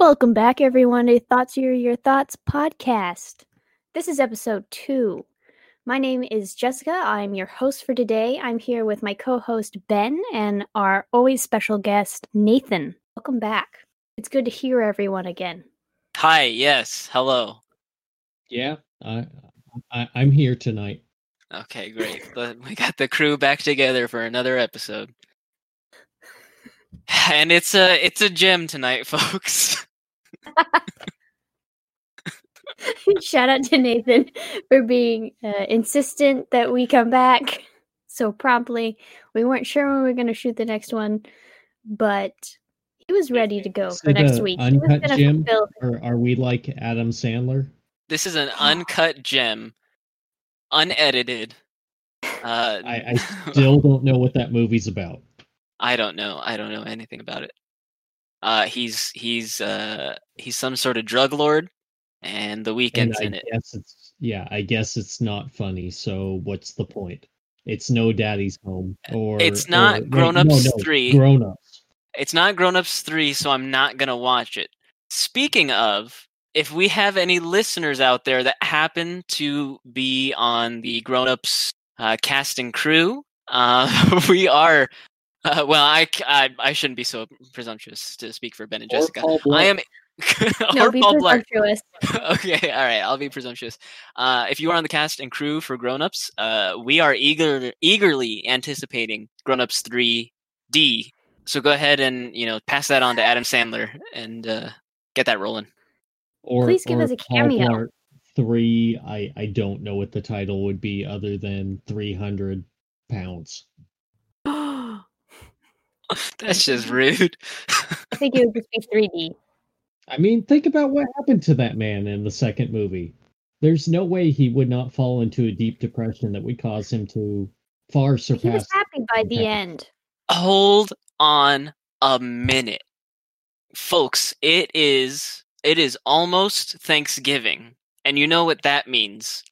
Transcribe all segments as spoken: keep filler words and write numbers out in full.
Welcome back, everyone, to Thoughts Your Your Thoughts podcast. This is episode two. My name is Jessica. I'm your host for today. I'm here with my co-host, Ben, and our always special guest, Nathan. Welcome back. It's good to hear everyone again. Hi, yes, hello. Yeah, I, I, I'm here tonight. Okay, great. We got the crew back together for another episode. And it's a, it's a gem tonight, folks. Shout out to Nathan for being uh, insistent that we come back so promptly. We weren't sure when we were going to shoot the next one, but he was ready to go for next week. Uncut gem, or are we like Adam Sandler? This is an uncut gem, unedited. Uh, I, I still don't know what that movie's about. I don't know. I don't know anything about it. Uh, he's he's uh, he's some sort of drug lord. And The Weeknd's and in it. It's, yeah, I guess it's not funny. So what's the point? It's no Daddy's Home, or it's not or, Grown Ups no, no, Three. Grown Ups. It's not Grown Ups Three, so I'm not gonna watch it. Speaking of, if we have any listeners out there that happen to be on the Grown Ups uh, cast and crew, uh, we are. Uh, well, I, I I shouldn't be so presumptuous to speak for Ben and or Jessica. I am. No, be presumptuous. Okay, all right, I'll be presumptuous. Uh, if you are on the cast and crew for Grown Ups, uh, we are eager, eagerly anticipating Grown Ups three D. So go ahead and you know pass that on to Adam Sandler and uh, get that rolling. Or please give or us a cameo. Three, I I don't know what the title would be other than three hundred pounds. That's just rude. I think it would just be three D. I mean, think about what happened to that man in the second movie. There's no way he would not fall into a deep depression that would cause him to far surpass. He was happy by the end. Hold on a minute. Folks, it is it is almost Thanksgiving, and you know what that means.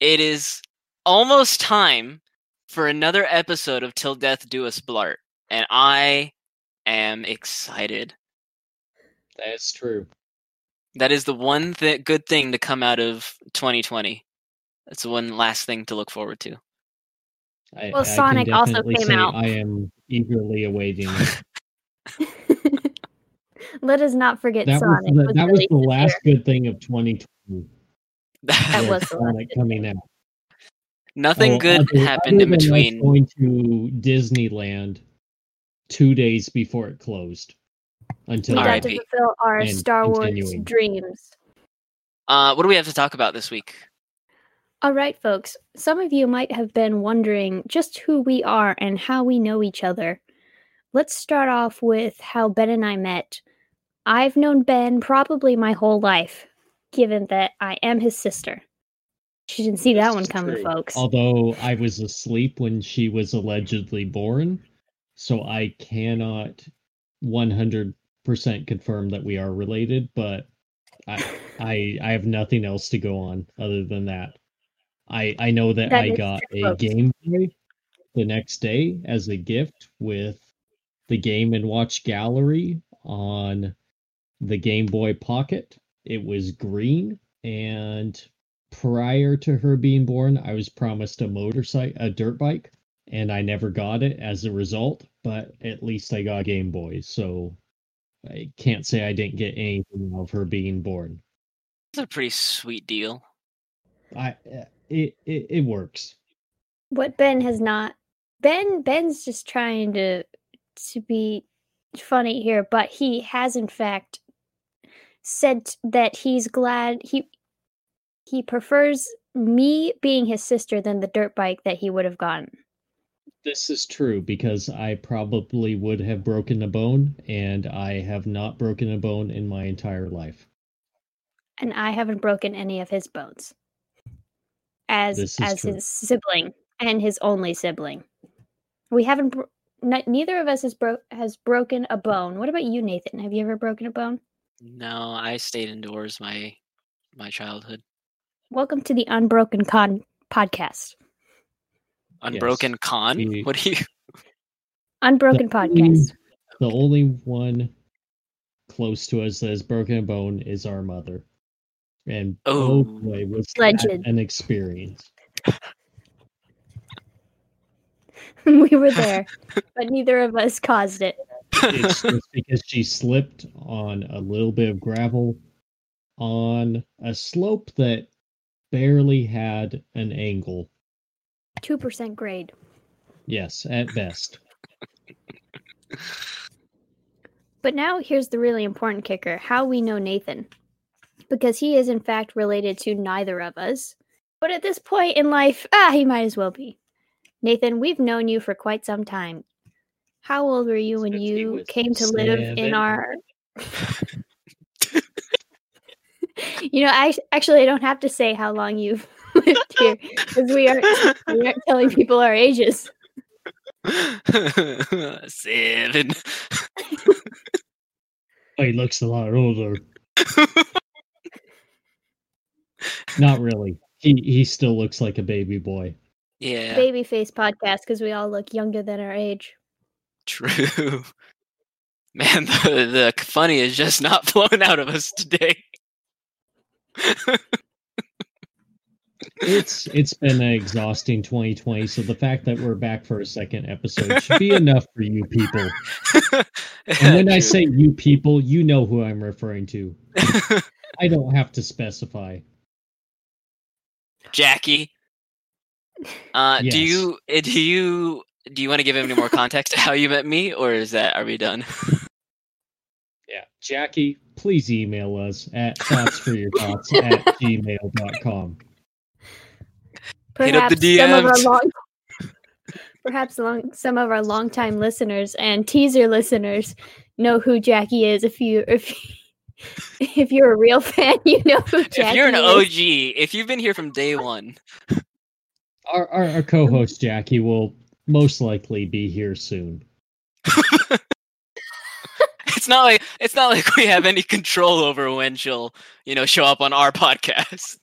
It is almost time for another episode of Till Death Do Us Blart, and I am excited. That is true. That is the one th- good thing to come out of twenty twenty. That's the one last thing to look forward to. I, well, I Sonic also came out. I am eagerly awaiting it. Let us not forget that Sonic. Was the, was that was the last year. Good thing of twenty twenty. That was the Sonic coming out. Nothing oh, good other, happened other in between. Going to Disneyland two days before it closed. Until we got to fulfill our Star Wars continuing. dreams. Uh, what do we have to talk about this week? All right, folks. Some of you might have been wondering just who we are and how we know each other. Let's start off with how Ben and I met. I've known Ben probably my whole life, given that I am his sister. She didn't see that one coming, folks. Although I was asleep when she was allegedly born, so I cannot one hundred percent confirm that we are related, but I, I I have nothing else to go on other than that. I, I know that, that I got true, a folks. Game Boy the next day as a gift with the Game and Watch Gallery on the Game Boy Pocket. It was green, and prior to her being born, I was promised a motorcycle, a dirt bike, and I never got it as a result, but at least I got Game Boy, so I can't say I didn't get anything of her being born. It's a pretty sweet deal. I it, it it works. What Ben has not Ben Ben's just trying to to be funny here, but he has in fact said that he's glad he he prefers me being his sister than the dirt bike that he would have gotten. This is true, because I probably would have broken a bone, and I have not broken a bone in my entire life. And I haven't broken any of his bones. As as true. His sibling, and his only sibling. We haven't, bro- not, neither of us has, bro- has broken a bone. What about you, Nathan? Have you ever broken a bone? No, I stayed indoors my my childhood. Welcome to the Unbroken Con podcast. Unbroken yes. Con? The, what do you? Unbroken the, podcast. The only one close to us that has broken a bone is our mother. And oh, oh boy, was that an experience. We were there, but neither of us caused it. It's just because she slipped on a little bit of gravel on a slope that barely had an angle. two percent grade. Yes, at best. But now here's the really important kicker, how we know Nathan. Because he is, in fact, related to neither of us. But at this point in life, ah, he might as well be. Nathan, we've known you for quite some time. How old were you when you came to live in our... You know, I actually I don't have to say how long you've lived here, because we aren't, we aren't telling people our ages. Seven. Oh, he looks a lot older. Not really. He he still looks like a baby boy. Yeah. Babyface podcast, because we all look younger than our age. True. Man, the, the funny is just not flowing out of us today. It's it's been an exhausting twenty twenty, so the fact that we're back for a second episode should be enough for you people. And when I say you people, you know who I'm referring to. I don't have to specify. Jackie, uh, yes. do you do you do you want to give him any more context to how you met me, or is that are we done? Yeah, Jackie, please email us at thoughtsforyourthoughts at gmail dot com. Perhaps some of our long, perhaps long, some of our longtime listeners and teaser listeners know who Jackie is. If you, if if you're a real fan, you know who Jackie is. If you're an O G, is. If you've been here from day one, our our, our co-host Jackie will most likely be here soon. It's not like it's not like we have any control over when she'll, you know, show up on our podcast.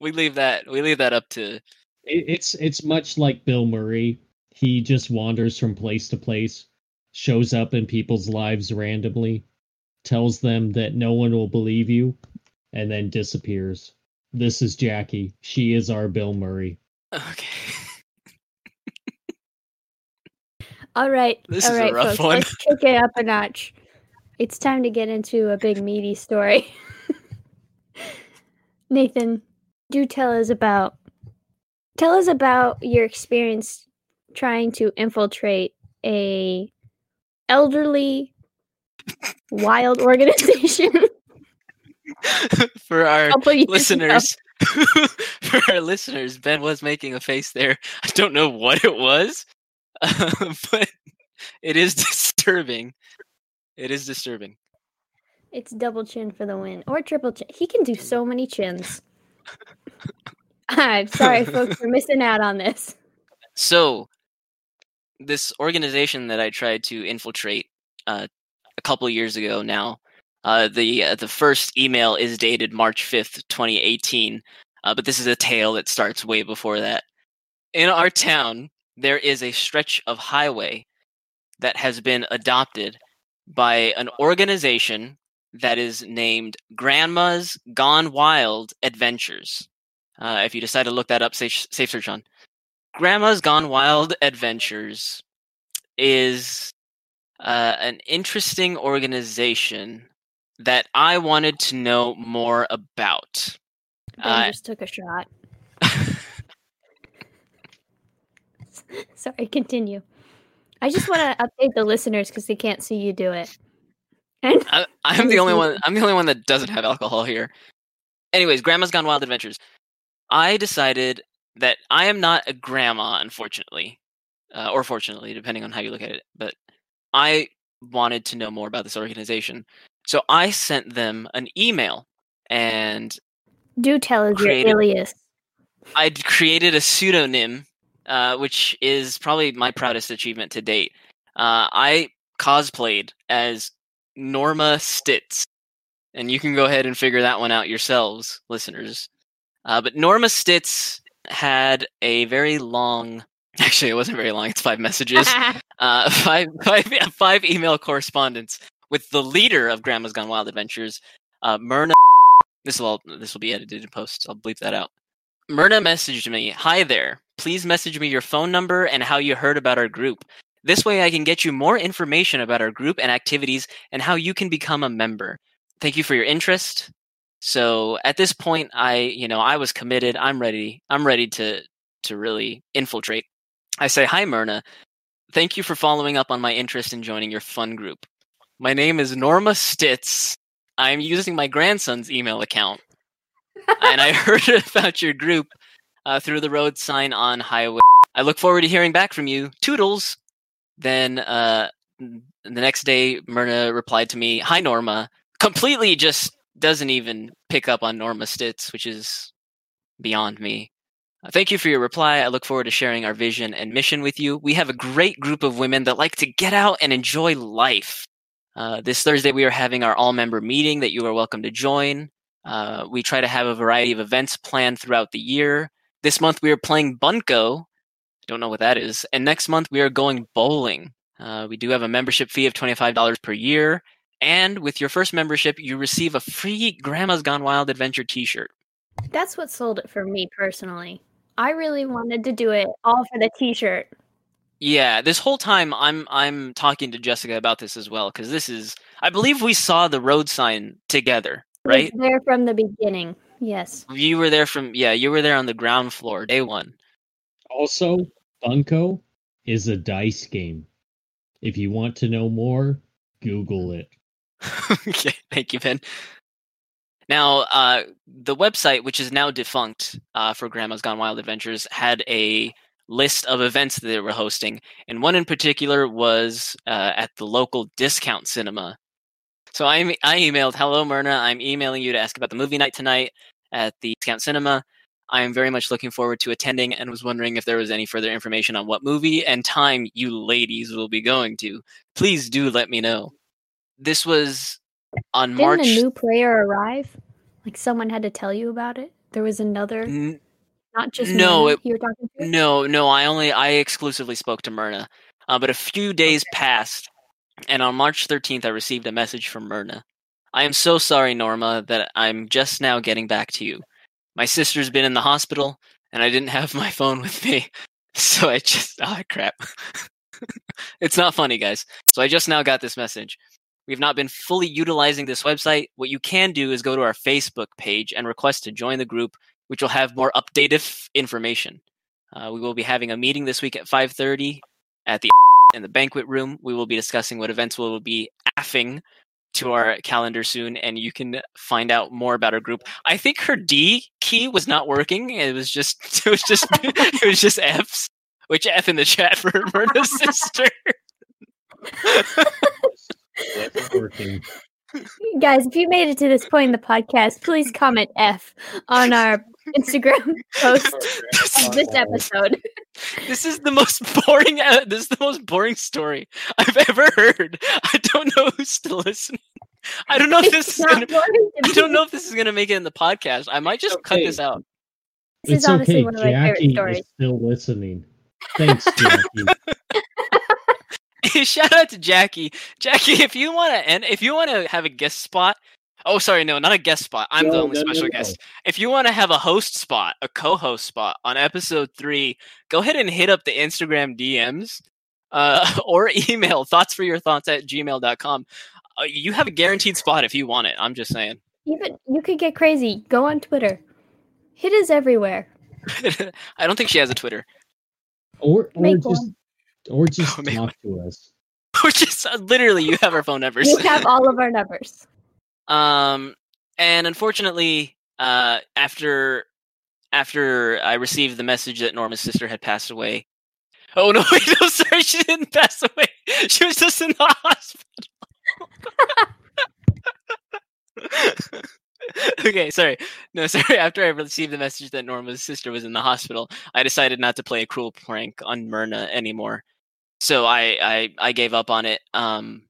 We leave that. We leave that up to. It's it's much like Bill Murray. He just wanders from place to place, shows up in people's lives randomly, tells them that no one will believe you, and then disappears. This is Jackie. She is our Bill Murray. Okay. All right. This all is right, a rough folks. One. Let's kick it up a notch. It's time to get into a big meaty story. Nathan, do tell us about tell us about your experience trying to infiltrate a elderly wild organization. For our listeners, for our listeners, Ben was making a face there. I don't know what it was, uh, but it is disturbing. It is disturbing. It's double chin for the win. Or triple chin. He can do so many chins. I'm sorry, folks, for missing out on this. So, this organization that I tried to infiltrate uh, a couple years ago now, uh, the uh, the first email is dated March fifth, twenty eighteen, uh, but this is a tale that starts way before that. In our town, there is a stretch of highway that has been adopted by an organization that is named Grandma's Gone Wild Adventures. Uh, if you decide to look that up, safe, safe search on. Grandma's Gone Wild Adventures is uh, an interesting organization that I wanted to know more about. I uh, just took a shot. Sorry, continue. I just want to update the listeners because they can't see you do it. And I, I'm the only one. I'm the only one that doesn't have alcohol here. Anyways, Grandma's Gone Wild Adventures. I decided that I am not a grandma, unfortunately, uh, or fortunately, depending on how you look at it. But I wanted to know more about this organization, so I sent them an email. And do tell us your alias. I created a pseudonym. Uh, which is probably my proudest achievement to date. Uh, I cosplayed as Norma Stitz. And you can go ahead and figure that one out yourselves, listeners. Uh, but Norma Stitz had a very long... Actually, it wasn't very long. It's five messages. uh, five, five, five email correspondence with the leader of Grandma's Gone Wild Adventures, uh, Myrna. This will all, this will be edited in post. I'll bleep that out. Myrna messaged me, "Hi there. Please message me your phone number and how you heard about our group. This way I can get you more information about our group and activities and how you can become a member. Thank you for your interest." So at this point, I, you know, I was committed. I'm ready. I'm ready to, to really infiltrate. I say, "Hi, Myrna. Thank you for following up on my interest in joining your fun group. My name is Norma Stitz. I'm using my grandson's email account. And I heard about your group uh, through the road sign on highway. I look forward to hearing back from you. Toodles." Then uh, the next day, Myrna replied to me, "Hi, Norma." Completely just doesn't even pick up on Norma Stitz, which is beyond me. "Thank you for your reply. I look forward to sharing our vision and mission with you. We have a great group of women that like to get out and enjoy life. Uh, this Thursday, we are having our all-member meeting that you are welcome to join. Uh, we try to have a variety of events planned throughout the year. This month, we are playing Bunko. Don't know what that is. And next month, we are going bowling. Uh, we do have a membership fee of twenty-five dollars per year. And with your first membership, you receive a free Grandma's Gone Wild Adventure t-shirt." That's what sold it for me personally. I really wanted to do it all for the t-shirt. Yeah, this whole time I'm I'm talking to Jessica about this as well, because this is, I believe we saw the road sign together, right? We were there from the beginning, yes. You were there from, yeah, you were there on the ground floor, day one. Also, Bunko is a dice game. If you want to know more, Google it. Okay, thank you, Ben. Now, uh, the website, which is now defunct uh, for Grandma's Gone Wild Adventures, had a list of events that they were hosting, and one in particular was uh, at the local discount cinema. So I, I emailed, "Hello, Myrna. I'm emailing you to ask about the movie night tonight at the discount cinema. I am very much looking forward to attending and was wondering if there was any further information on what movie and time you ladies will be going to. Please do let me know." This was... On Didn't March... a new player arrive? Like someone had to tell you about it? There was another, N- not just no, it, you were talking to? No, no, I only, I exclusively spoke to Myrna. Uh, but a few days okay. passed, and on March thirteenth, I received a message from Myrna. "I am so sorry, Norma, that I'm just now getting back to you. My sister's been in the hospital, and I didn't have my phone with me. So I just, ah, oh, crap. It's not funny, guys. So I just now got this message. We've not been fully utilizing this website. What you can do is go to our Facebook page and request to join the group, which will have more updated information. Uh, we will be having a meeting this week at five thirty at the in the banquet room. We will be discussing what events will be affing to our calendar soon, and you can find out more about our group." I think her D key was not working. It was just it was just it was just F's. Which F in the chat for Myrna's sister. Working. Guys, if you made it to this point in the podcast, please comment F on our Instagram post of this episode. This is the most boring. Uh, this is the most boring story I've ever heard. I don't know who's still listening. I don't know if this it's is. Gonna, I don't know if this is going to make it in the podcast. I might just okay. cut this out. This it's is honestly okay. one of my Jackie favorite stories. Is still listening. Thanks, Jackie. Shout out to Jackie. Jackie, if you want to end, if you want to have a guest spot, oh, sorry, no, not a guest spot. I'm no, the only no, special no, no. guest. If you want to have a host spot, a co-host spot on episode three, go ahead and hit up the Instagram D Ms uh, or email thoughts for your thoughts at gmail dot com. Uh, you have a guaranteed spot if you want it. I'm just saying. Even you could get crazy. Go on Twitter. Hit is everywhere. I don't think she has a Twitter. Or, or Make just. One. Or just oh, talk to us. Or just uh, literally, you have our phone numbers. You have all of our numbers. Um, and unfortunately, uh, after after I received the message that Norma's sister had passed away. Oh no! Wait, no, sorry, she didn't pass away. She was just in the hospital. Okay, sorry. No, sorry. After I received the message that Norma's sister was in the hospital, I decided not to play a cruel prank on Myrna anymore. So I, I, I gave up on it. Um,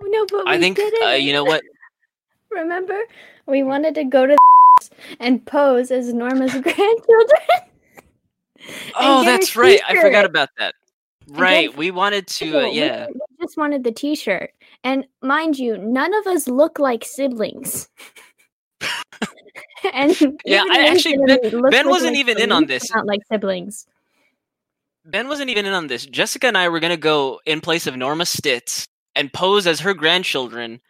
no, but I we think did it. Uh, you know what? Remember, we wanted to go to the and pose as Norma's grandchildren. Oh, that's right. I forgot about that. Right, we wanted to. Uh, yeah, we just wanted the T-shirt, And mind you, none of us look like siblings. And yeah, I actually Ben, ben wasn't like even in on this. Not like siblings. Ben wasn't even in on this. Jessica and I were gonna go in place of Norma Stitz and pose as her grandchildren.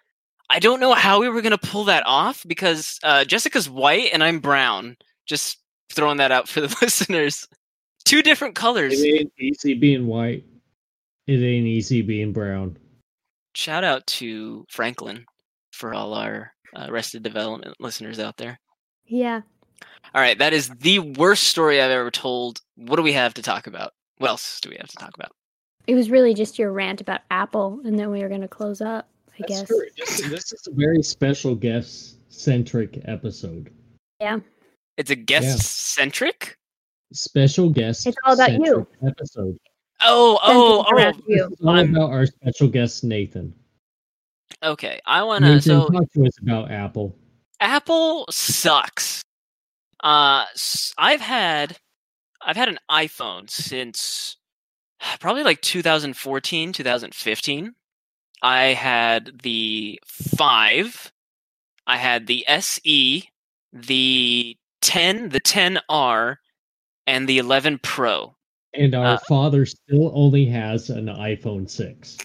I don't know how we were gonna pull that off because uh, Jessica's white and I'm brown. Just throwing that out for the listeners. Two different colors. It ain't easy being white. It ain't easy being brown. Shout out to Franklin for all our uh, Arrested Development listeners out there. Yeah. All right, that is the worst story I've ever told. What do we have to talk about? What else do we have to talk about? It was really just your rant about Apple, and then we were going to close up, I That's guess. True. This, this is a very special guest-centric episode. Yeah. It's a guest-centric? Yeah. Special guest. It's all about you. Episode. Oh, oh, oh! It's all I'm... about our special guest, Nathan. Okay, I want to. So, talk to us about Apple. Apple sucks. Uh, I've had, I've had an iPhone since probably like twenty fourteen, twenty fifteen. I had the five. I had the S E, the ten, the ten R. And the eleven Pro. And our uh, father still only has an iPhone six.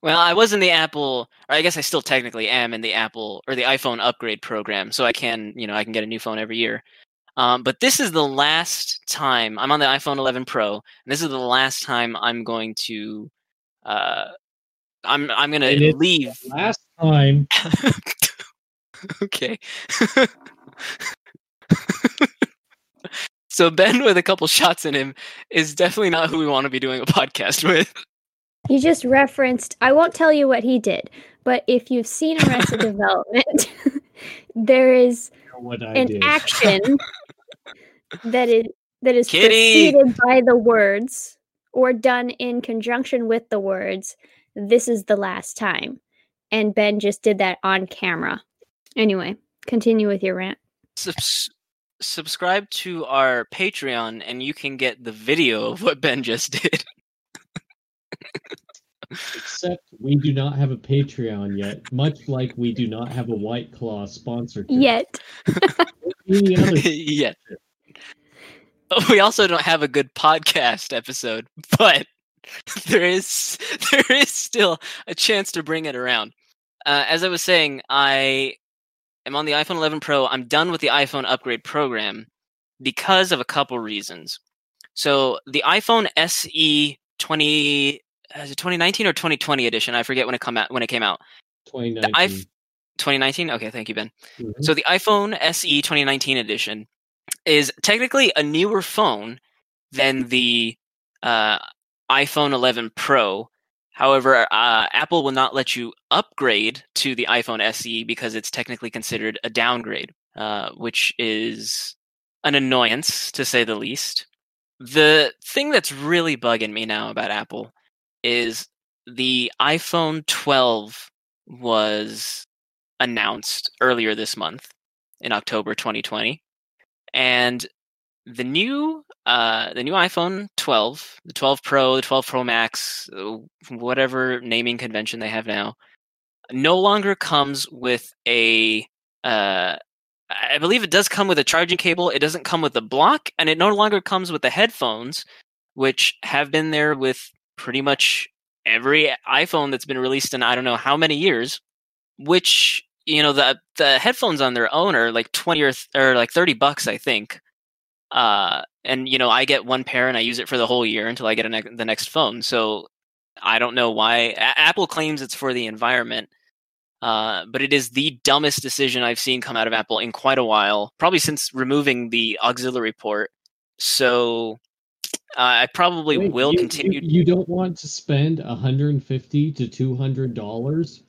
Well, I was in the Apple, or I guess I still technically am in the Apple or the iPhone upgrade program, so I can, you know, I can get a new phone every year. Um, but this is the last time I'm on the iPhone eleven Pro, and this is the last time I'm going to. Uh, I'm I'm going to leave. The last time. Okay. So Ben with a couple shots in him is definitely not who we want to be doing a podcast with. You just referenced, I won't tell you what he did, but if you've seen Arrested Development, there is an did. action that is that is Kitty. preceded by the words or done in conjunction with the words, "This is the last time." And Ben just did that on camera. Anyway, continue with your rant. Subs- subscribe to our Patreon and you can get the video of what Ben just did. Except we do not have a Patreon yet, much like we do not have a White Claw sponsor yet. Yet. We also don't have a good podcast episode, but there is there is still a chance to bring it around. Uh, as I was saying, I I'm on the iPhone eleven Pro. I'm done with the iPhone upgrade program because of a couple reasons. So the iPhone S E twenty, is it twenty nineteen or twenty twenty edition? I forget when it come out. When it came out. twenty nineteen. I, twenty nineteen? Okay, thank you, Ben. Mm-hmm. So the iPhone S E twenty nineteen edition is technically a newer phone than the uh, iPhone eleven Pro. However, uh, Apple will not let you upgrade to the iPhone S E because it's technically considered a downgrade, uh, which is an annoyance, to say the least. The thing that's really bugging me now about Apple is the iPhone twelve was announced earlier this month in October twenty twenty, and the new uh, the new iPhone twelve, the twelve Pro, the twelve Pro Max, whatever naming convention they have now, no longer comes with a. Uh, I believe it does come with a charging cable. It doesn't come with a block, and it no longer comes with the headphones, which have been there with pretty much every iPhone that's been released in I don't know how many years. Which, you know, the the headphones on their own are like twenty or th- or like thirty bucks, I think. Uh, and, you know, I get one pair and I use it for the whole year until I get a ne- the next phone. So I don't know why. A- Apple claims it's for the environment, uh, but it is the dumbest decision I've seen come out of Apple in quite a while, probably since removing the auxiliary port. So uh, I probably Wait, will you, continue. You, you don't want to spend one hundred fifty dollars to two hundred dollars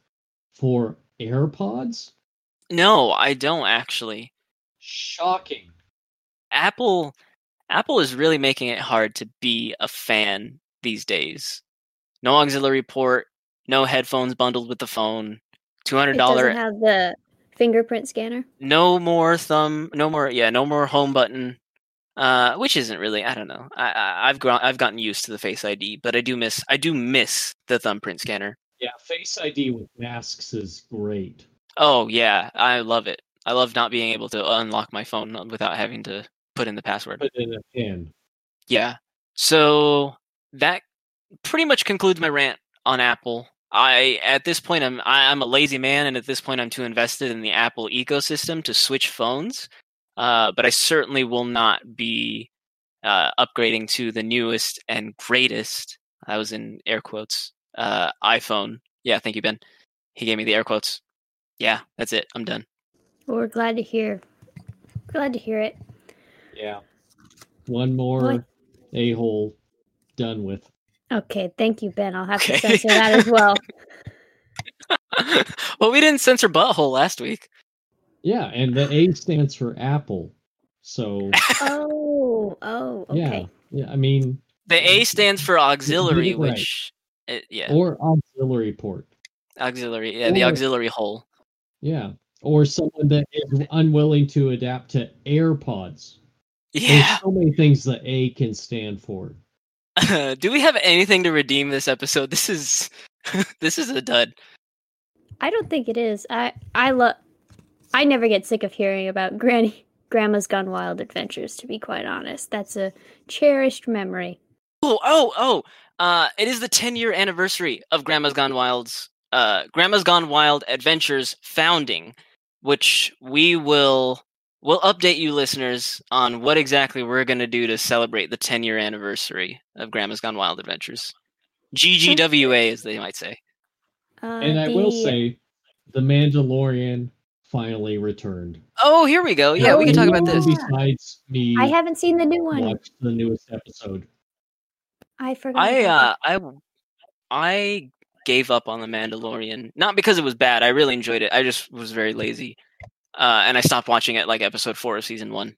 for AirPods? No, I don't actually. Shocking. Apple Apple is really making it hard to be a fan these days. No auxiliary port, no headphones bundled with the phone, two hundred dollars. It doesn't have the fingerprint scanner? No more thumb, no more, yeah, no more home button. uh, which isn't really. I don't know. I, I, I've grown. I've gotten used to the Face I D, but I do miss. I do miss the thumbprint scanner. Yeah, Face I D with masks is great. Oh yeah, I love it. I love not being able to unlock my phone without having to put in the password. Put in a pin. Yeah. So that pretty much concludes my rant on Apple. I at this point I'm I, I'm a lazy man, and at this point I'm too invested in the Apple ecosystem to switch phones. Uh, but I certainly will not be uh, upgrading to the newest and greatest. I was in air quotes. Uh, iPhone. Yeah, thank you, Ben. He gave me the air quotes. Yeah, that's it. I'm done. Well, we're glad to hear. Glad to hear it. Yeah. One more a-hole done with. Okay, thank you, Ben. I'll have okay. to censor that as well. Well, we didn't censor butthole last week. Yeah, and the A stands for Apple. So. Oh, oh, okay. Yeah, yeah, I mean. The A stands for auxiliary, right. which. It, yeah. Or auxiliary port. Auxiliary, yeah, or, the auxiliary hole. Yeah, or someone that is unwilling to adapt to AirPods. Yeah. There's so many things that A can stand for. Uh, do we have anything to redeem this episode? This is this is a dud. I don't think it is. I I love. I never get sick of hearing about Granny Grandma's Gone Wild Adventures. To be quite honest, that's a cherished memory. Oh oh oh! Uh, it is the ten-year anniversary of Grandma's Gone Wild's uh, Grandma's Gone Wild Adventures founding, which we will we'll update you listeners on what exactly we're going to do to celebrate the ten-year anniversary of Grandma's Gone Wild Adventures. G G W A, as they might say. Uh, and I the... will say, The Mandalorian finally returned. Oh, here we go. Yeah, yeah we can talk about this. Besides me, I haven't seen the new one. Watched the newest episode. I forgot. I uh, I I gave up on The Mandalorian, not because it was bad. I really enjoyed it. I just was very lazy, uh, and I stopped watching it like episode four of season one.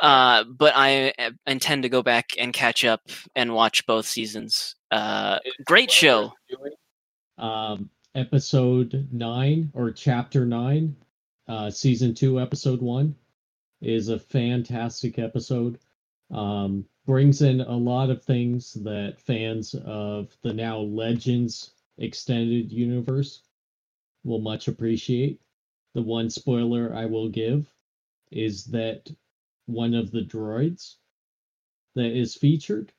Uh, but I uh, intend to go back and catch up and watch both seasons. Uh, great show. Um, episode nine or chapter nine, uh, season two, episode one, is a fantastic episode. Um, brings in a lot of things that fans of the now Legends extended universe will much appreciate. The one spoiler I will give is that one of the droids that is featured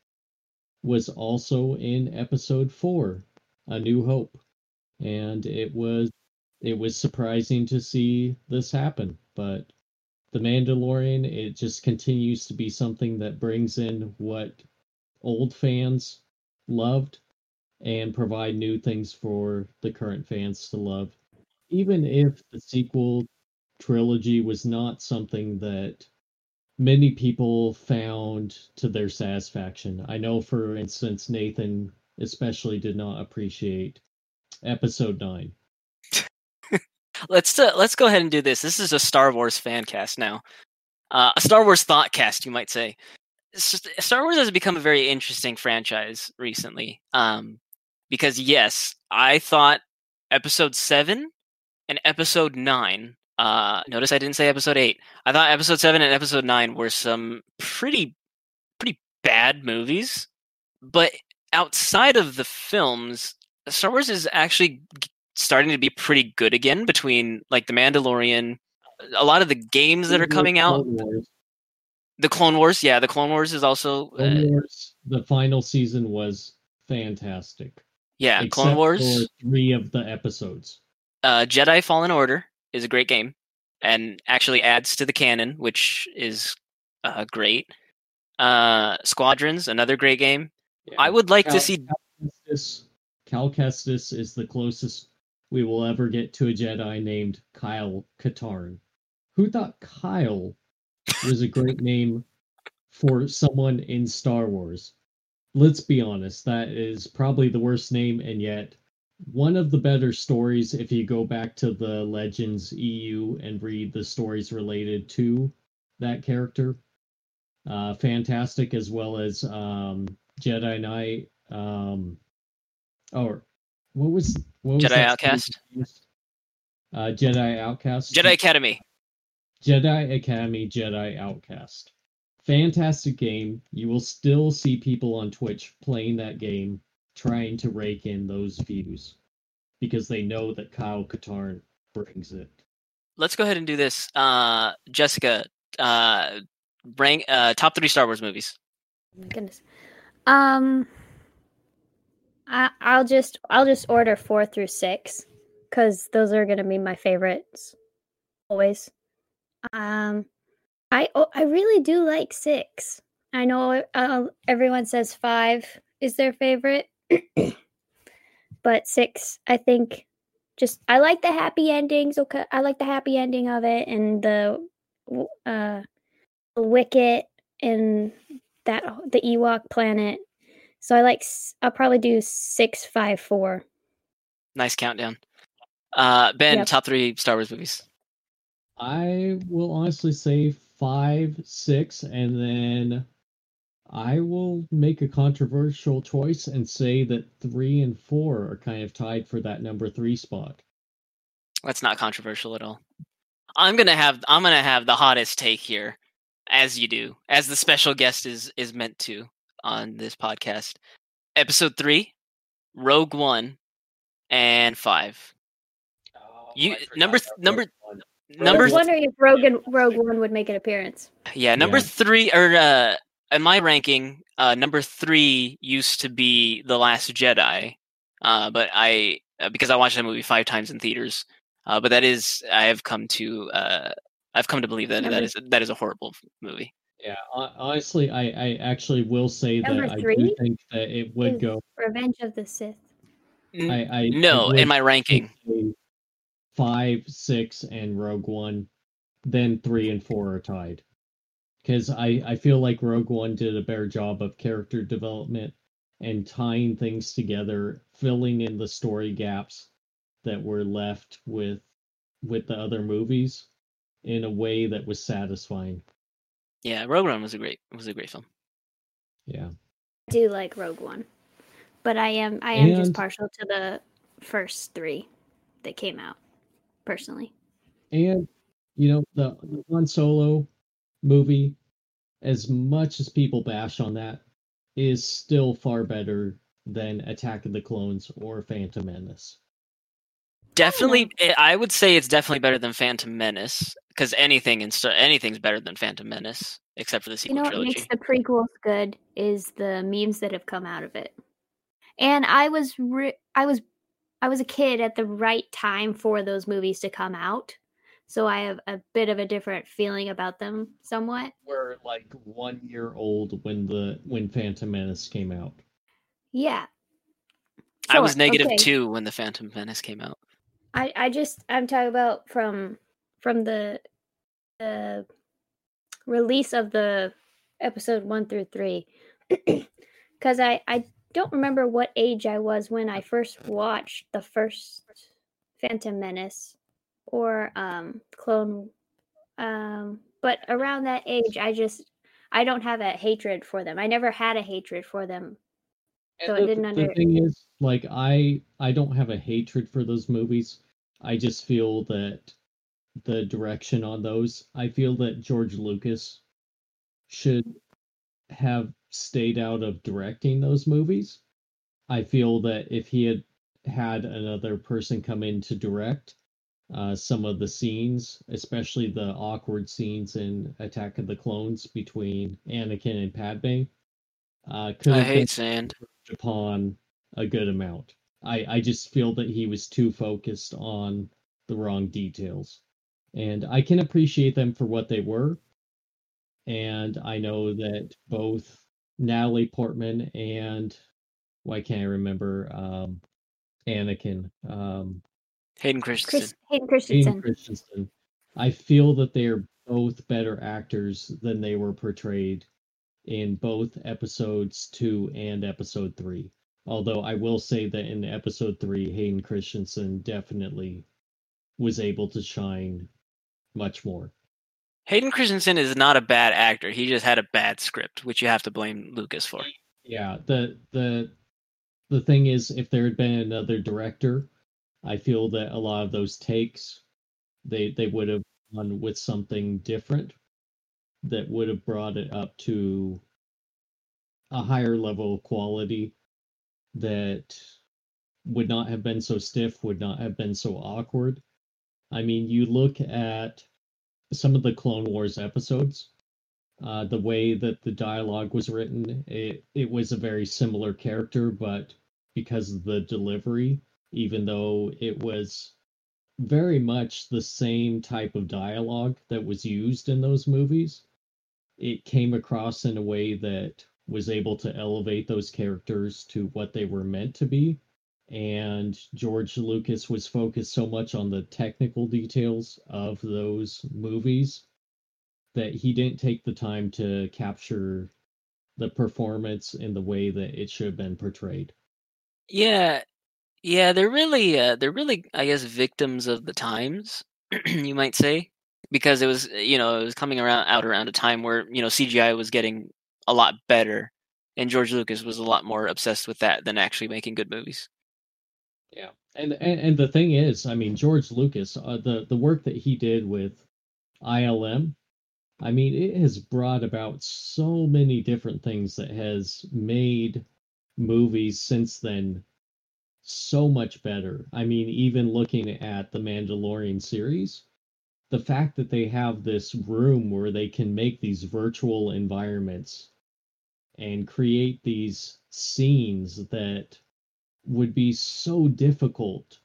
was also in episode four, A New Hope. And it was it was surprising to see this happen, but The Mandalorian, it just continues to be something that brings in what old fans loved and provide new things for the current fans to love. Even if the sequel trilogy was not something that many people found to their satisfaction. I know, for instance, Nathan especially did not appreciate episode nine. Let's uh, let's go ahead and do this. This is a Star Wars fan cast now. Uh, a Star Wars thought cast, you might say. Just, Star Wars has become a very interesting franchise recently. Um, because, yes, I thought episode seven and episode nine. Uh, notice I didn't say episode eight. I thought episode seven and episode nine were some pretty, pretty bad movies. But outside of the films, Star Wars is actually starting to be pretty good again between like The Mandalorian, a lot of the games that are coming out, the Clone Wars. Yeah, the Clone Wars is also. Uh, Wars, the final season was fantastic. Yeah, Clone Wars. For three of the episodes. Uh, Jedi Fallen Order is a great game, and actually adds to the canon, which is uh, great. Uh, Squadrons, another great game. Yeah. I would like Cal, to see. Cal Kestis is the closest we will ever get to a Jedi named Kyle Katarn. Who thought Kyle was a great name for someone in Star Wars? Let's be honest, that is probably the worst name, and yet one of the better stories, if you go back to the Legends E U and read the stories related to that character. Uh, fantastic, as well as um, Jedi Knight, um, or what was... What was Jedi Outcast? Uh, Jedi Outcast. Jedi Academy. Jedi Academy, Jedi Outcast. fantastic game. You will still see people on Twitch playing that game, trying to rake in those views, because they know that Kyle Katarn brings it. Let's go ahead and do this. Uh, Jessica, uh, rank, uh, top three Star Wars movies. Oh my goodness. Um, I, I'll just I'll just order four through six, because those are going to be my favorites always. Um, I oh, I really do like six. I know uh, everyone says five is their favorite. But six, I think, just I like the happy endings. Okay, I like the happy ending of it, and the uh, Wicket and that the Ewok planet. So I like. I'll probably do six, five, four. Nice countdown, uh, Ben. Yep. Top three Star Wars movies. I will honestly say five, six, and then I will make a controversial choice and say that three and four are kind of tied for that number three spot. That's not controversial at all. I'm gonna have I'm gonna have the hottest take here, as you do, as the special guest is is meant to on this podcast. Episode three, Rogue One, and five. Oh, you number th- number one. number. I was wondering if Rogue Rogue One would make an appearance. Yeah, number yeah. three or. Uh, In my ranking, uh, number three used to be The Last Jedi, uh, but I because I watched that movie five times in theaters. Uh, but that is, I have come to, uh, I've come to believe that that is that is a horrible movie. Yeah, honestly, I, I actually will say number that I do think that it would go Revenge of the Sith. I, I no I in my ranking five, six, and Rogue One, then three and four are tied. Because I, I feel like Rogue One did a better job of character development and tying things together, filling in the story gaps that were left with with the other movies in a way that was satisfying. Yeah, Rogue One was a great was a great film. Yeah, I do like Rogue One, but I am I am and... just partial to the first three that came out personally. And you know the, the Han Solo movie, as much as people bash on that, is still far better than Attack of the Clones or Phantom Menace. Definitely, I would say it's definitely better than Phantom Menace, because anything in st- anything's better than Phantom Menace, except for the sequel trilogy. You know what trilogy. Makes the prequels good is the memes that have come out of it. And I was, re- I was, I was a kid at the right time for those movies to come out. So I have a bit of a different feeling about them somewhat. We're like one year old when the when Phantom Menace came out. Yeah. Sure. I was negative okay. two when the Phantom Menace came out. I, I just I'm talking about from from the the release of the episode one through three. Cause I, I don't remember what age I was when I first watched the first Phantom Menace. Or um, clone, um, but around that age, I just I don't have a hatred for them. I never had a hatred for them, so the, I didn't understand. The thing is, like I I don't have a hatred for those movies. I just feel that the direction on those. I feel that George Lucas should have stayed out of directing those movies. I feel that if he had had another person come in to direct. Uh, some of the scenes, especially the awkward scenes in Attack of the Clones between Anakin and Padme, uh, could I have hate been sand. Upon a good amount. I, I just feel that he was too focused on the wrong details. And I can appreciate them for what they were. And I know that both Natalie Portman and, why can't I remember, um, Anakin, um, Hayden Christensen. Chris, Hayden Christensen. Hayden Christensen. I feel that they are both better actors than they were portrayed in both episodes two and episode three. Although I will say that in episode three, Hayden Christensen definitely was able to shine much more. Hayden Christensen is not a bad actor. He just had a bad script, which you have to blame Lucas for. Yeah. The the the thing is, if there had been another director, I feel that a lot of those takes, they, they would have gone with something different. that would have brought it up to a higher level of quality that would not have been so stiff, would not have been so awkward. I mean, you look at some of the Clone Wars episodes, uh, the way that the dialogue was written, it, it was a very similar character, but because of the delivery, even though it was very much the same type of dialogue that was used in those movies, it came across in a way that was able to elevate those characters to what they were meant to be. And George Lucas was focused so much on the technical details of those movies that he didn't take the time to capture the performance in the way that it should have been portrayed. Yeah, yeah, they're really, uh, they're really, I guess, victims of the times, you might say, because it was, you know, it was coming around out around a time where, you know, C G I was getting a lot better, and George Lucas was a lot more obsessed with that than actually making good movies. Yeah, and, and and the thing is, I mean, George Lucas, uh, the, the work that he did with I L M, I mean, it has brought about so many different things that has made movies since then so much better. I mean, even looking at the Mandalorian series, the fact that they have this room where they can make these virtual environments and create these scenes that would be so difficult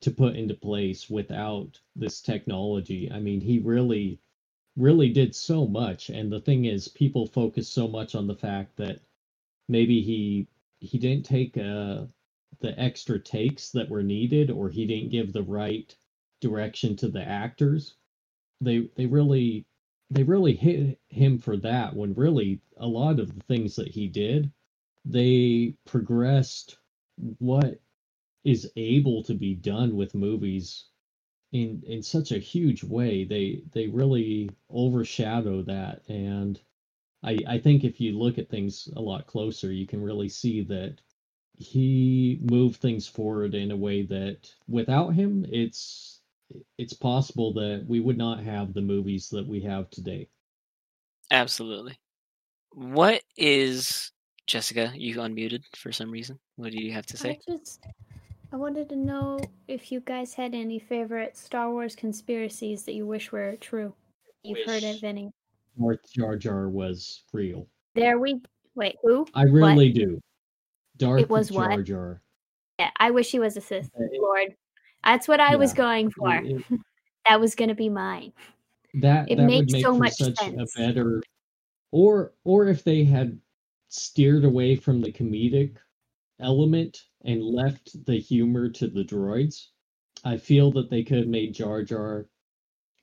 to put into place without this technology. I mean, he really, really did so much. And the thing is, people focus so much on the fact that maybe he he didn't take uh, the extra takes that were needed, or he didn't give the right direction to the actors. They they really they really hit him for that, when really a lot of the things that he did, they progressed what is able to be done with movies in in such a huge way. They they really overshadow that, and I I think if you look at things a lot closer, you can really see that he moved things forward in a way that without him, it's it's possible that we would not have the movies that we have today. Absolutely. What is Jessica, you unmuted for some reason. What do you have to say? I just, I wanted to know if you guys had any favorite Star Wars conspiracies that you wish were true. You've wish heard of any? Darth Jar Jar was real. There we wait. Who? I really what? do. Darth it was Jar what? Jar. Yeah, I wish he was a Sith it, Lord. That's what I yeah, was going for. It, it, that was going to be mine. That it that makes would make so for much such sense. A better, or or if they had steered away from the comedic element and left the humor to the droids. I feel that they could have made Jar Jar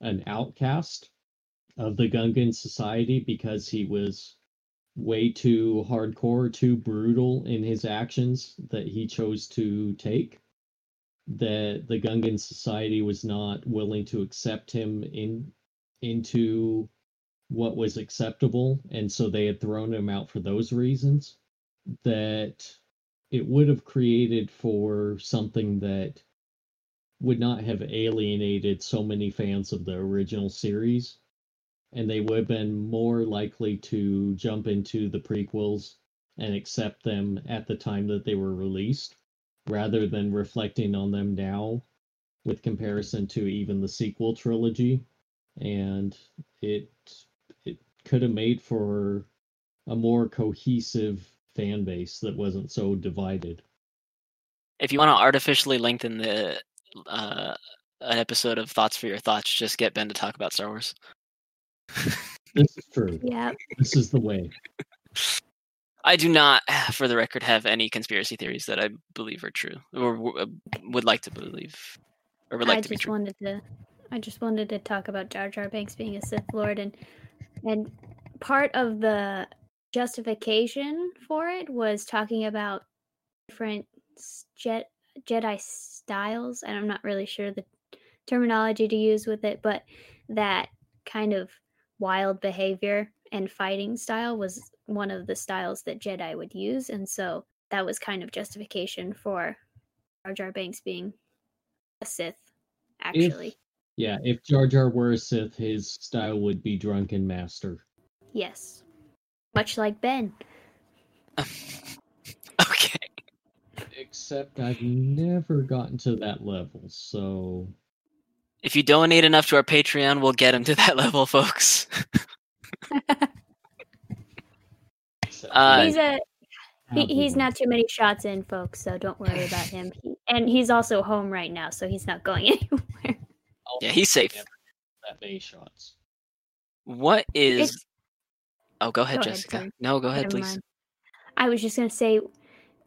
an outcast of the Gungan society because he was way too hardcore, too brutal in his actions that he chose to take. That the Gungan society was not willing to accept him in into what was acceptable, and so they had thrown him out for those reasons. That it would have created for something that would not have alienated so many fans of the original series, and they would have been more likely to jump into the prequels and accept them at the time that they were released, rather than reflecting on them now with comparison to even the sequel trilogy. And it could have made for a more cohesive fan base that wasn't so divided. If you want to artificially lengthen the uh, an episode of Thoughts for Your Thoughts, just get Ben to talk about Star Wars. This is true. Yeah. This is the way. I do not, for the record, have any conspiracy theories that I believe are true, or w- would like to believe, or would like I to be true. Wanted to, I just wanted to talk about Jar Jar Binks being a Sith Lord, and And part of the justification for it was talking about different je- Jedi styles, and I'm not really sure the terminology to use with it, but that kind of wild behavior and fighting style was one of the styles that Jedi would use, and so that was kind of justification for Jar Jar Binks being a Sith, actually. If- Yeah, if Jar Jar were a Sith, his style would be Drunken Master. Yes. Much like Ben. Okay. Except I've never gotten to that level, so... If you donate enough to our Patreon, we'll get him to that level, folks. uh, he's a... He, he's not too many shots in, folks, so don't worry about him. He, and he's also home right now, so he's not going anywhere. Yeah, he's safe. That many shots. What is... It's... Oh, go ahead, go Jessica. Ahead, no, go ahead, please. Mind. I was just going to say,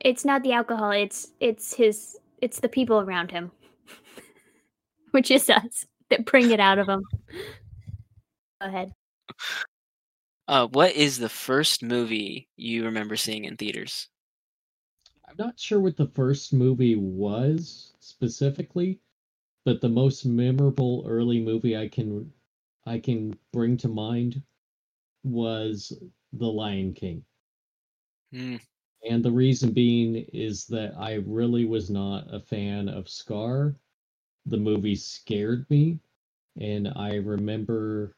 it's not the alcohol, it's it's his, it's the people around him. Which is us, that bring it out of him. Go ahead. Uh, what is the first movie you remember seeing in theaters? I'm not sure what the first movie was specifically, but the most memorable early movie I can I can bring to mind was The Lion King. Mm. And the reason being is that I really was not a fan of Scar. The movie scared me, and I remember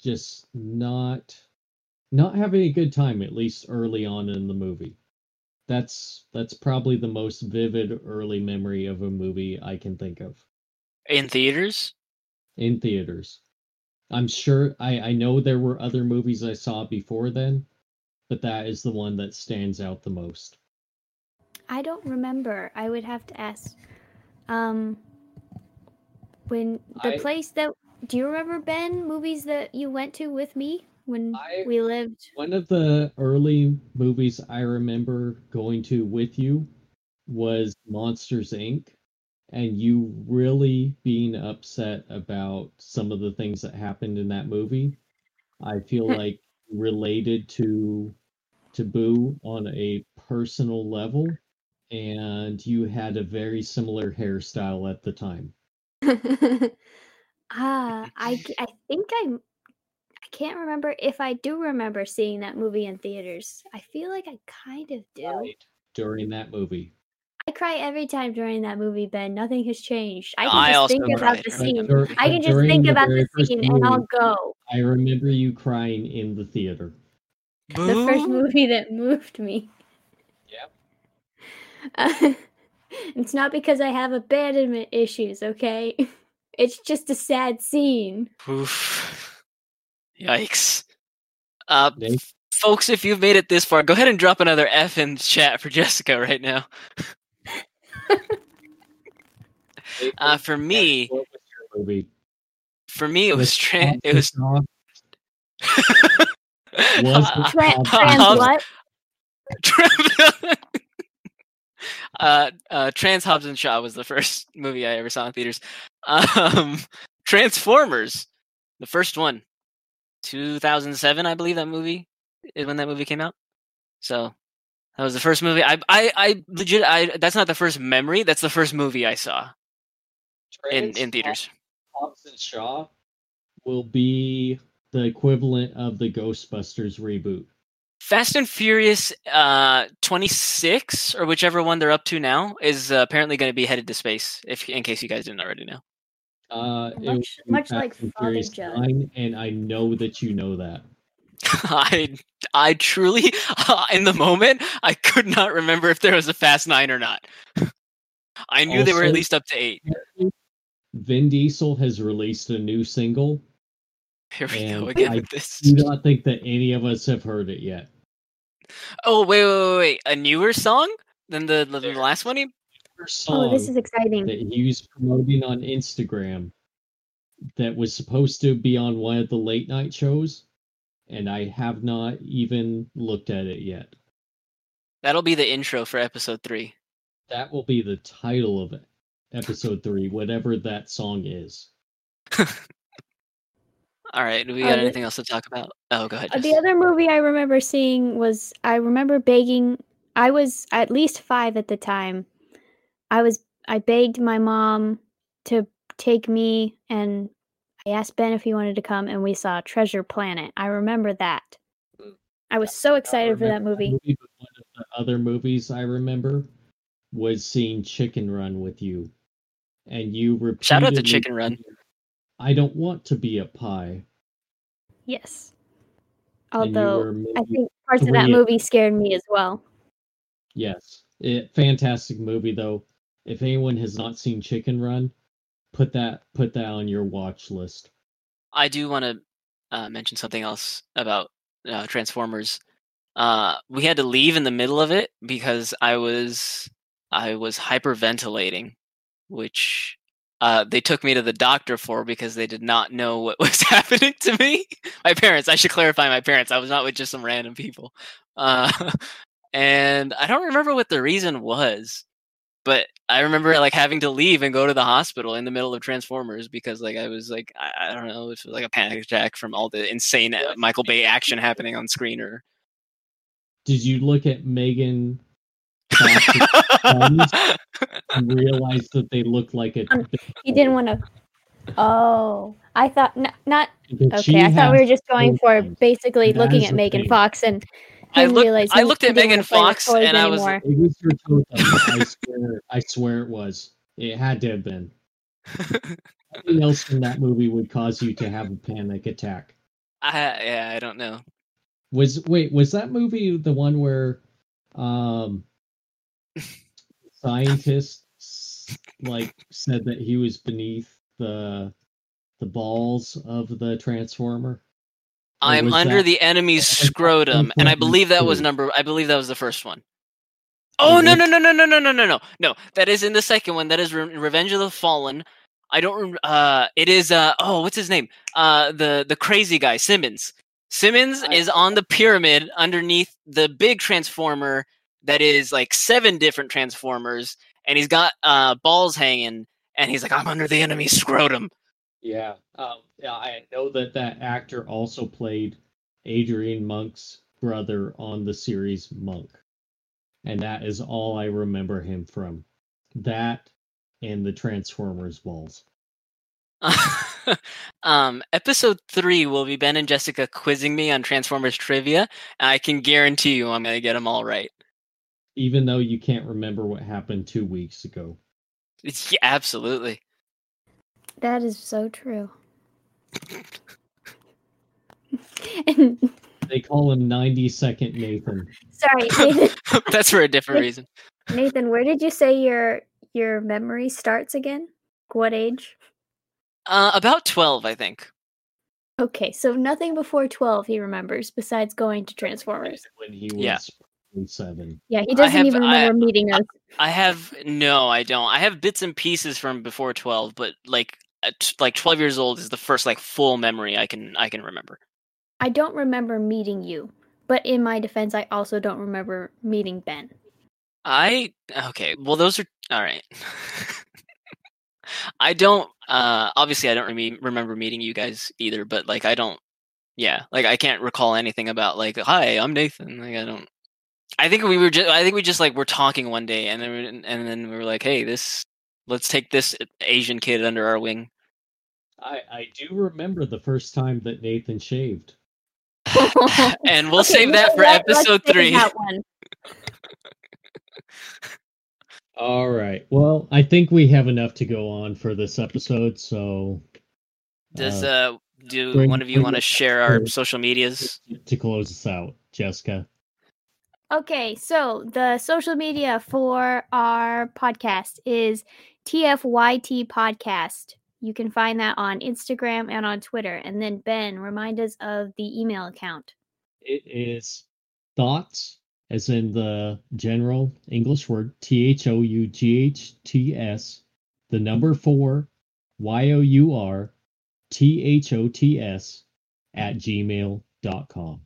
just not... Not having a good time, at least early on in the movie. That's that's probably the most vivid early memory of a movie I can think of. In theaters? In theaters. I'm sure, I, I know there were other movies I saw before then, but that is the one that stands out the most. I don't remember. I would have to ask. Um, when the I, place that, do you remember, Ben, movies that you went to with me? When I, we lived. One of the early movies I remember going to with you was Monsters, Incorporated. And you really being upset about some of the things that happened in that movie. I feel like related to Taboo on a personal level. And you had a very similar hairstyle at the time. Ah, uh, I, I think I'm... I can't remember if I do remember seeing that movie in theaters. I feel like I kind of do. Right. During that movie. I cry every time during that movie, Ben. Nothing has changed. I can I just think cried. about the scene. Dur- I can just think the about the scene movie, and I'll go. I remember you crying in the theater. Boom. The first movie that moved me. Yep. Uh, it's not because I have abandonment issues, okay? It's just a sad scene. Oof. Yikes. Uh, f- folks, if you've made it this far, go ahead and drop another F in the chat for Jessica right now. uh, for me, for me, it was... Tra- it was Trans what? uh, uh, Trans Hobbs and Shaw was the first movie I ever saw in theaters. Um, Transformers, the first one. two thousand seven, I believe, that movie is when that movie came out. So that was the first movie. I, I, I legit. I that's not the first memory. That's the first movie I saw in, in theaters. Hobbs and Shaw will be the equivalent of the Ghostbusters reboot. Fast and Furious uh, twenty-six, or whichever one they're up to now, is uh, apparently going to be headed to space. If in case you guys didn't already know. Uh, much much like Father John, and I know that you know that. I I truly, uh, in the moment, I could not remember if there was a Fast Nine or not. I knew also, they were at least up to eight. Vin Diesel has released a new single. Here we go again with this. I do not think that any of us have heard it yet. Oh wait, wait, wait! wait. A newer song than the, the last one he. Song oh, this is exciting. That he was promoting on Instagram that was supposed to be on one of the late night shows, and I have not even looked at it yet. That'll be the intro for episode three. That will be the title of it, episode three, whatever that song is. All right, do we got uh, anything else to talk about? Oh, go ahead. Uh, the other movie I remember seeing was, I remember begging, I was at least five at the time, I was I begged my mom to take me, and I asked Ben if he wanted to come, and we saw Treasure Planet. I remember that. I was so excited for that movie. That movie, one of the other movies I remember was seeing Chicken Run with you, and you repeatedly... Shout out to Chicken Run. I don't want to be a pie. Yes. Although I think parts of that movie scared me as well. Yes. It, fantastic movie, though. If anyone has not seen Chicken Run, put that put that on your watch list. I do want to uh, mention something else about uh, Transformers. Uh, we had to leave in the middle of it because I was I was hyperventilating, which uh, they took me to the doctor for because they did not know what was happening to me. My parents, I should clarify, my parents. I was not with just some random people, uh, and I don't remember what the reason was, but I remember like having to leave and go to the hospital in the middle of Transformers because like I was like I, I don't know, it was like a panic attack from all the insane Michael Bay action happening on screen. Or did you look at Megan and realize that they looked like a... Um, you didn't want to... Oh, I thought... N- not... Okay, I thought we were just going for basically looking at Megan Fox and... I looked, I looked at Megan Fox and I was... It was her totem. I swear, I swear it was. It had to have been. Nothing else from that movie would cause you to have a panic attack. I, yeah, I don't know. Was wait, was that movie the one where um, scientists like said that he was beneath the the balls of the Transformer? Or I'm under that... the enemy's scrotum, and I believe that was number I believe that was the first one. Oh no no no no no no no no no. No, that is in the second one. That is Re- Revenge of the Fallen. I don't uh it is uh oh, what's his name? Uh the the crazy guy, Simmons. Simmons is on the pyramid underneath the big transformer that is like seven different transformers, and he's got uh, balls hanging, and he's like, "I'm under the enemy's scrotum." Yeah, um, yeah. I know that that actor also played Adrian Monk's brother on the series Monk, and that is all I remember him from. That and the Transformers balls. um, episode three will be Ben and Jessica quizzing me on Transformers trivia. I can guarantee you I'm going to get them all right. Even though you can't remember what happened two weeks ago. It's, yeah, absolutely. That is so true. They call him ninety second Nathan. Sorry, Nathan. That's for a different reason. Nathan, where did you say your your memory starts again? What age? Uh, about twelve, I think. Okay, so nothing before twelve he remembers besides going to Transformers. When he was yeah. seven. Yeah, he doesn't have, even remember I, meeting us. I have, no, I don't. I have bits and pieces from before twelve, but like like twelve years old is the first like full memory I can I can remember. I don't remember meeting you, but in my defense, I also don't remember meeting Ben. I, okay, well those are, all right. I don't, uh, obviously I don't re- remember meeting you guys either, but like I don't, yeah, like I can't recall anything about like, hi, I'm Nathan. Like I don't, I think we were just, I think we just like were talking one day and then, and then we were like, hey, this, let's take this Asian kid under our wing. I, I do remember the first time that Nathan shaved. And we'll okay, save that for let's, episode let's three. That one. All right. Well, I think we have enough to go on for this episode. So, does uh, uh do bring, one of you want to share our social medias to close us out, Jessica? Okay. So the social media for our podcast is T F Y T Podcast. You can find that on Instagram and on Twitter. And then Ben, remind us of the email account. It is thoughts. As in the general English word, T H O U G H T S, the number four, Y O U R, T H O T S, at gmail dot com.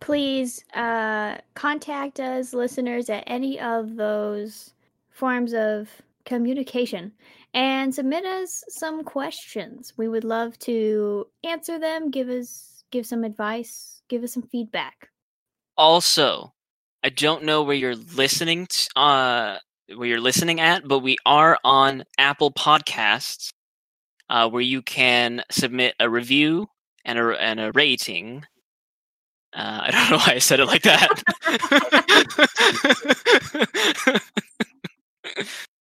Please uh, contact us, listeners, at any of those forms of communication and submit us some questions. We would love to answer them, give us, give some advice, give us some feedback. Also, I don't know where you're listening to, uh, where you're listening at, but we are on Apple Podcasts, uh, where you can submit a review and a and a rating. Uh, I don't know why I said it like that.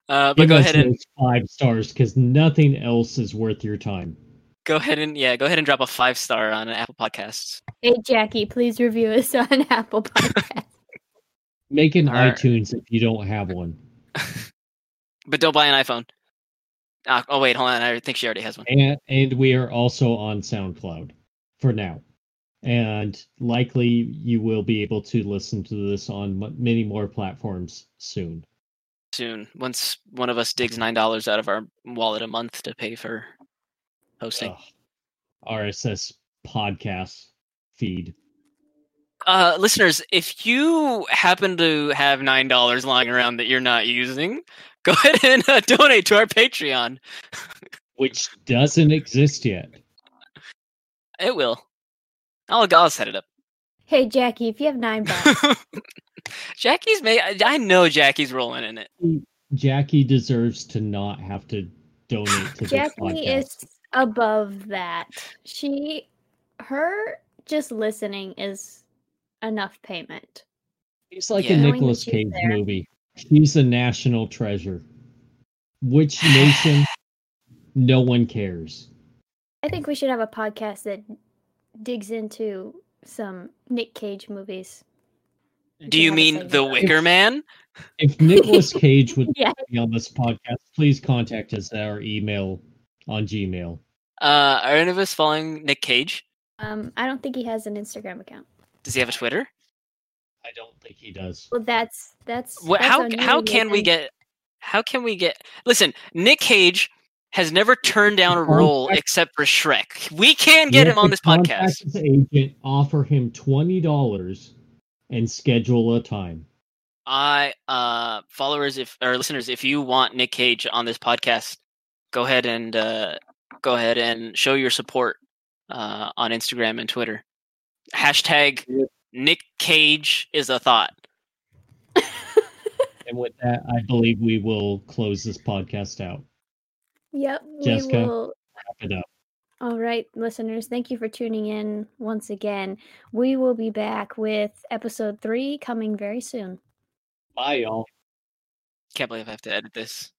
uh, but go ahead and five stars because nothing else is worth your time. Go ahead and yeah, go ahead and drop a five star on Apple Podcasts. Hey, Jackie, please review us on Apple Podcasts. Make an right. iTunes if you don't have one. But don't buy an iPhone. Uh, oh, wait, hold on. I think she already has one. And, and we are also on SoundCloud for now. And likely you will be able to listen to this on m- many more platforms soon. Soon. Once one of us digs nine dollars out of our wallet a month to pay for hosting. Uh, R S S podcast feed. Uh, listeners, if you happen to have nine dollars lying around that you're not using, go ahead and uh, donate to our Patreon. Which doesn't exist yet. It will. I'll, I'll set it up. Hey, Jackie, if you have nine bucks. Jackie's made, I know Jackie's rolling in it. Jackie deserves to not have to donate to Jackie this podcast. Is above that. She, her just listening is enough payment. It's like yeah. a Nicolas Cage there. movie. She's a national treasure. Which nation? No one cares. I think we should have a podcast that digs into some Nick Cage movies. Do you mean The Wicker Man? If Nicolas Cage would yeah. be on this podcast, please contact us at our email on Gmail. Uh, are any of us following Nick Cage? Um, I don't think he has an Instagram account. Does he have a Twitter? I don't think he does. Well, that's that's. Well, that's how on how can again. we get? How can we get? Listen, Nick Cage has never turned down a role contact, except for Shrek. We can get him on this podcast. His agent, offer him twenty dollars and schedule a time. I uh followers, if or listeners, if you want Nick Cage on this podcast, go ahead and uh, go ahead and show your support uh, on Instagram and Twitter. Hashtag Nick Cage is a thought. And with that, I believe we will close this podcast out. Yep, Jessica, we will wrap it up. All right, listeners, thank you for tuning in once again. We will be back with episode three coming very soon. Bye, y'all. Can't believe I have to edit this.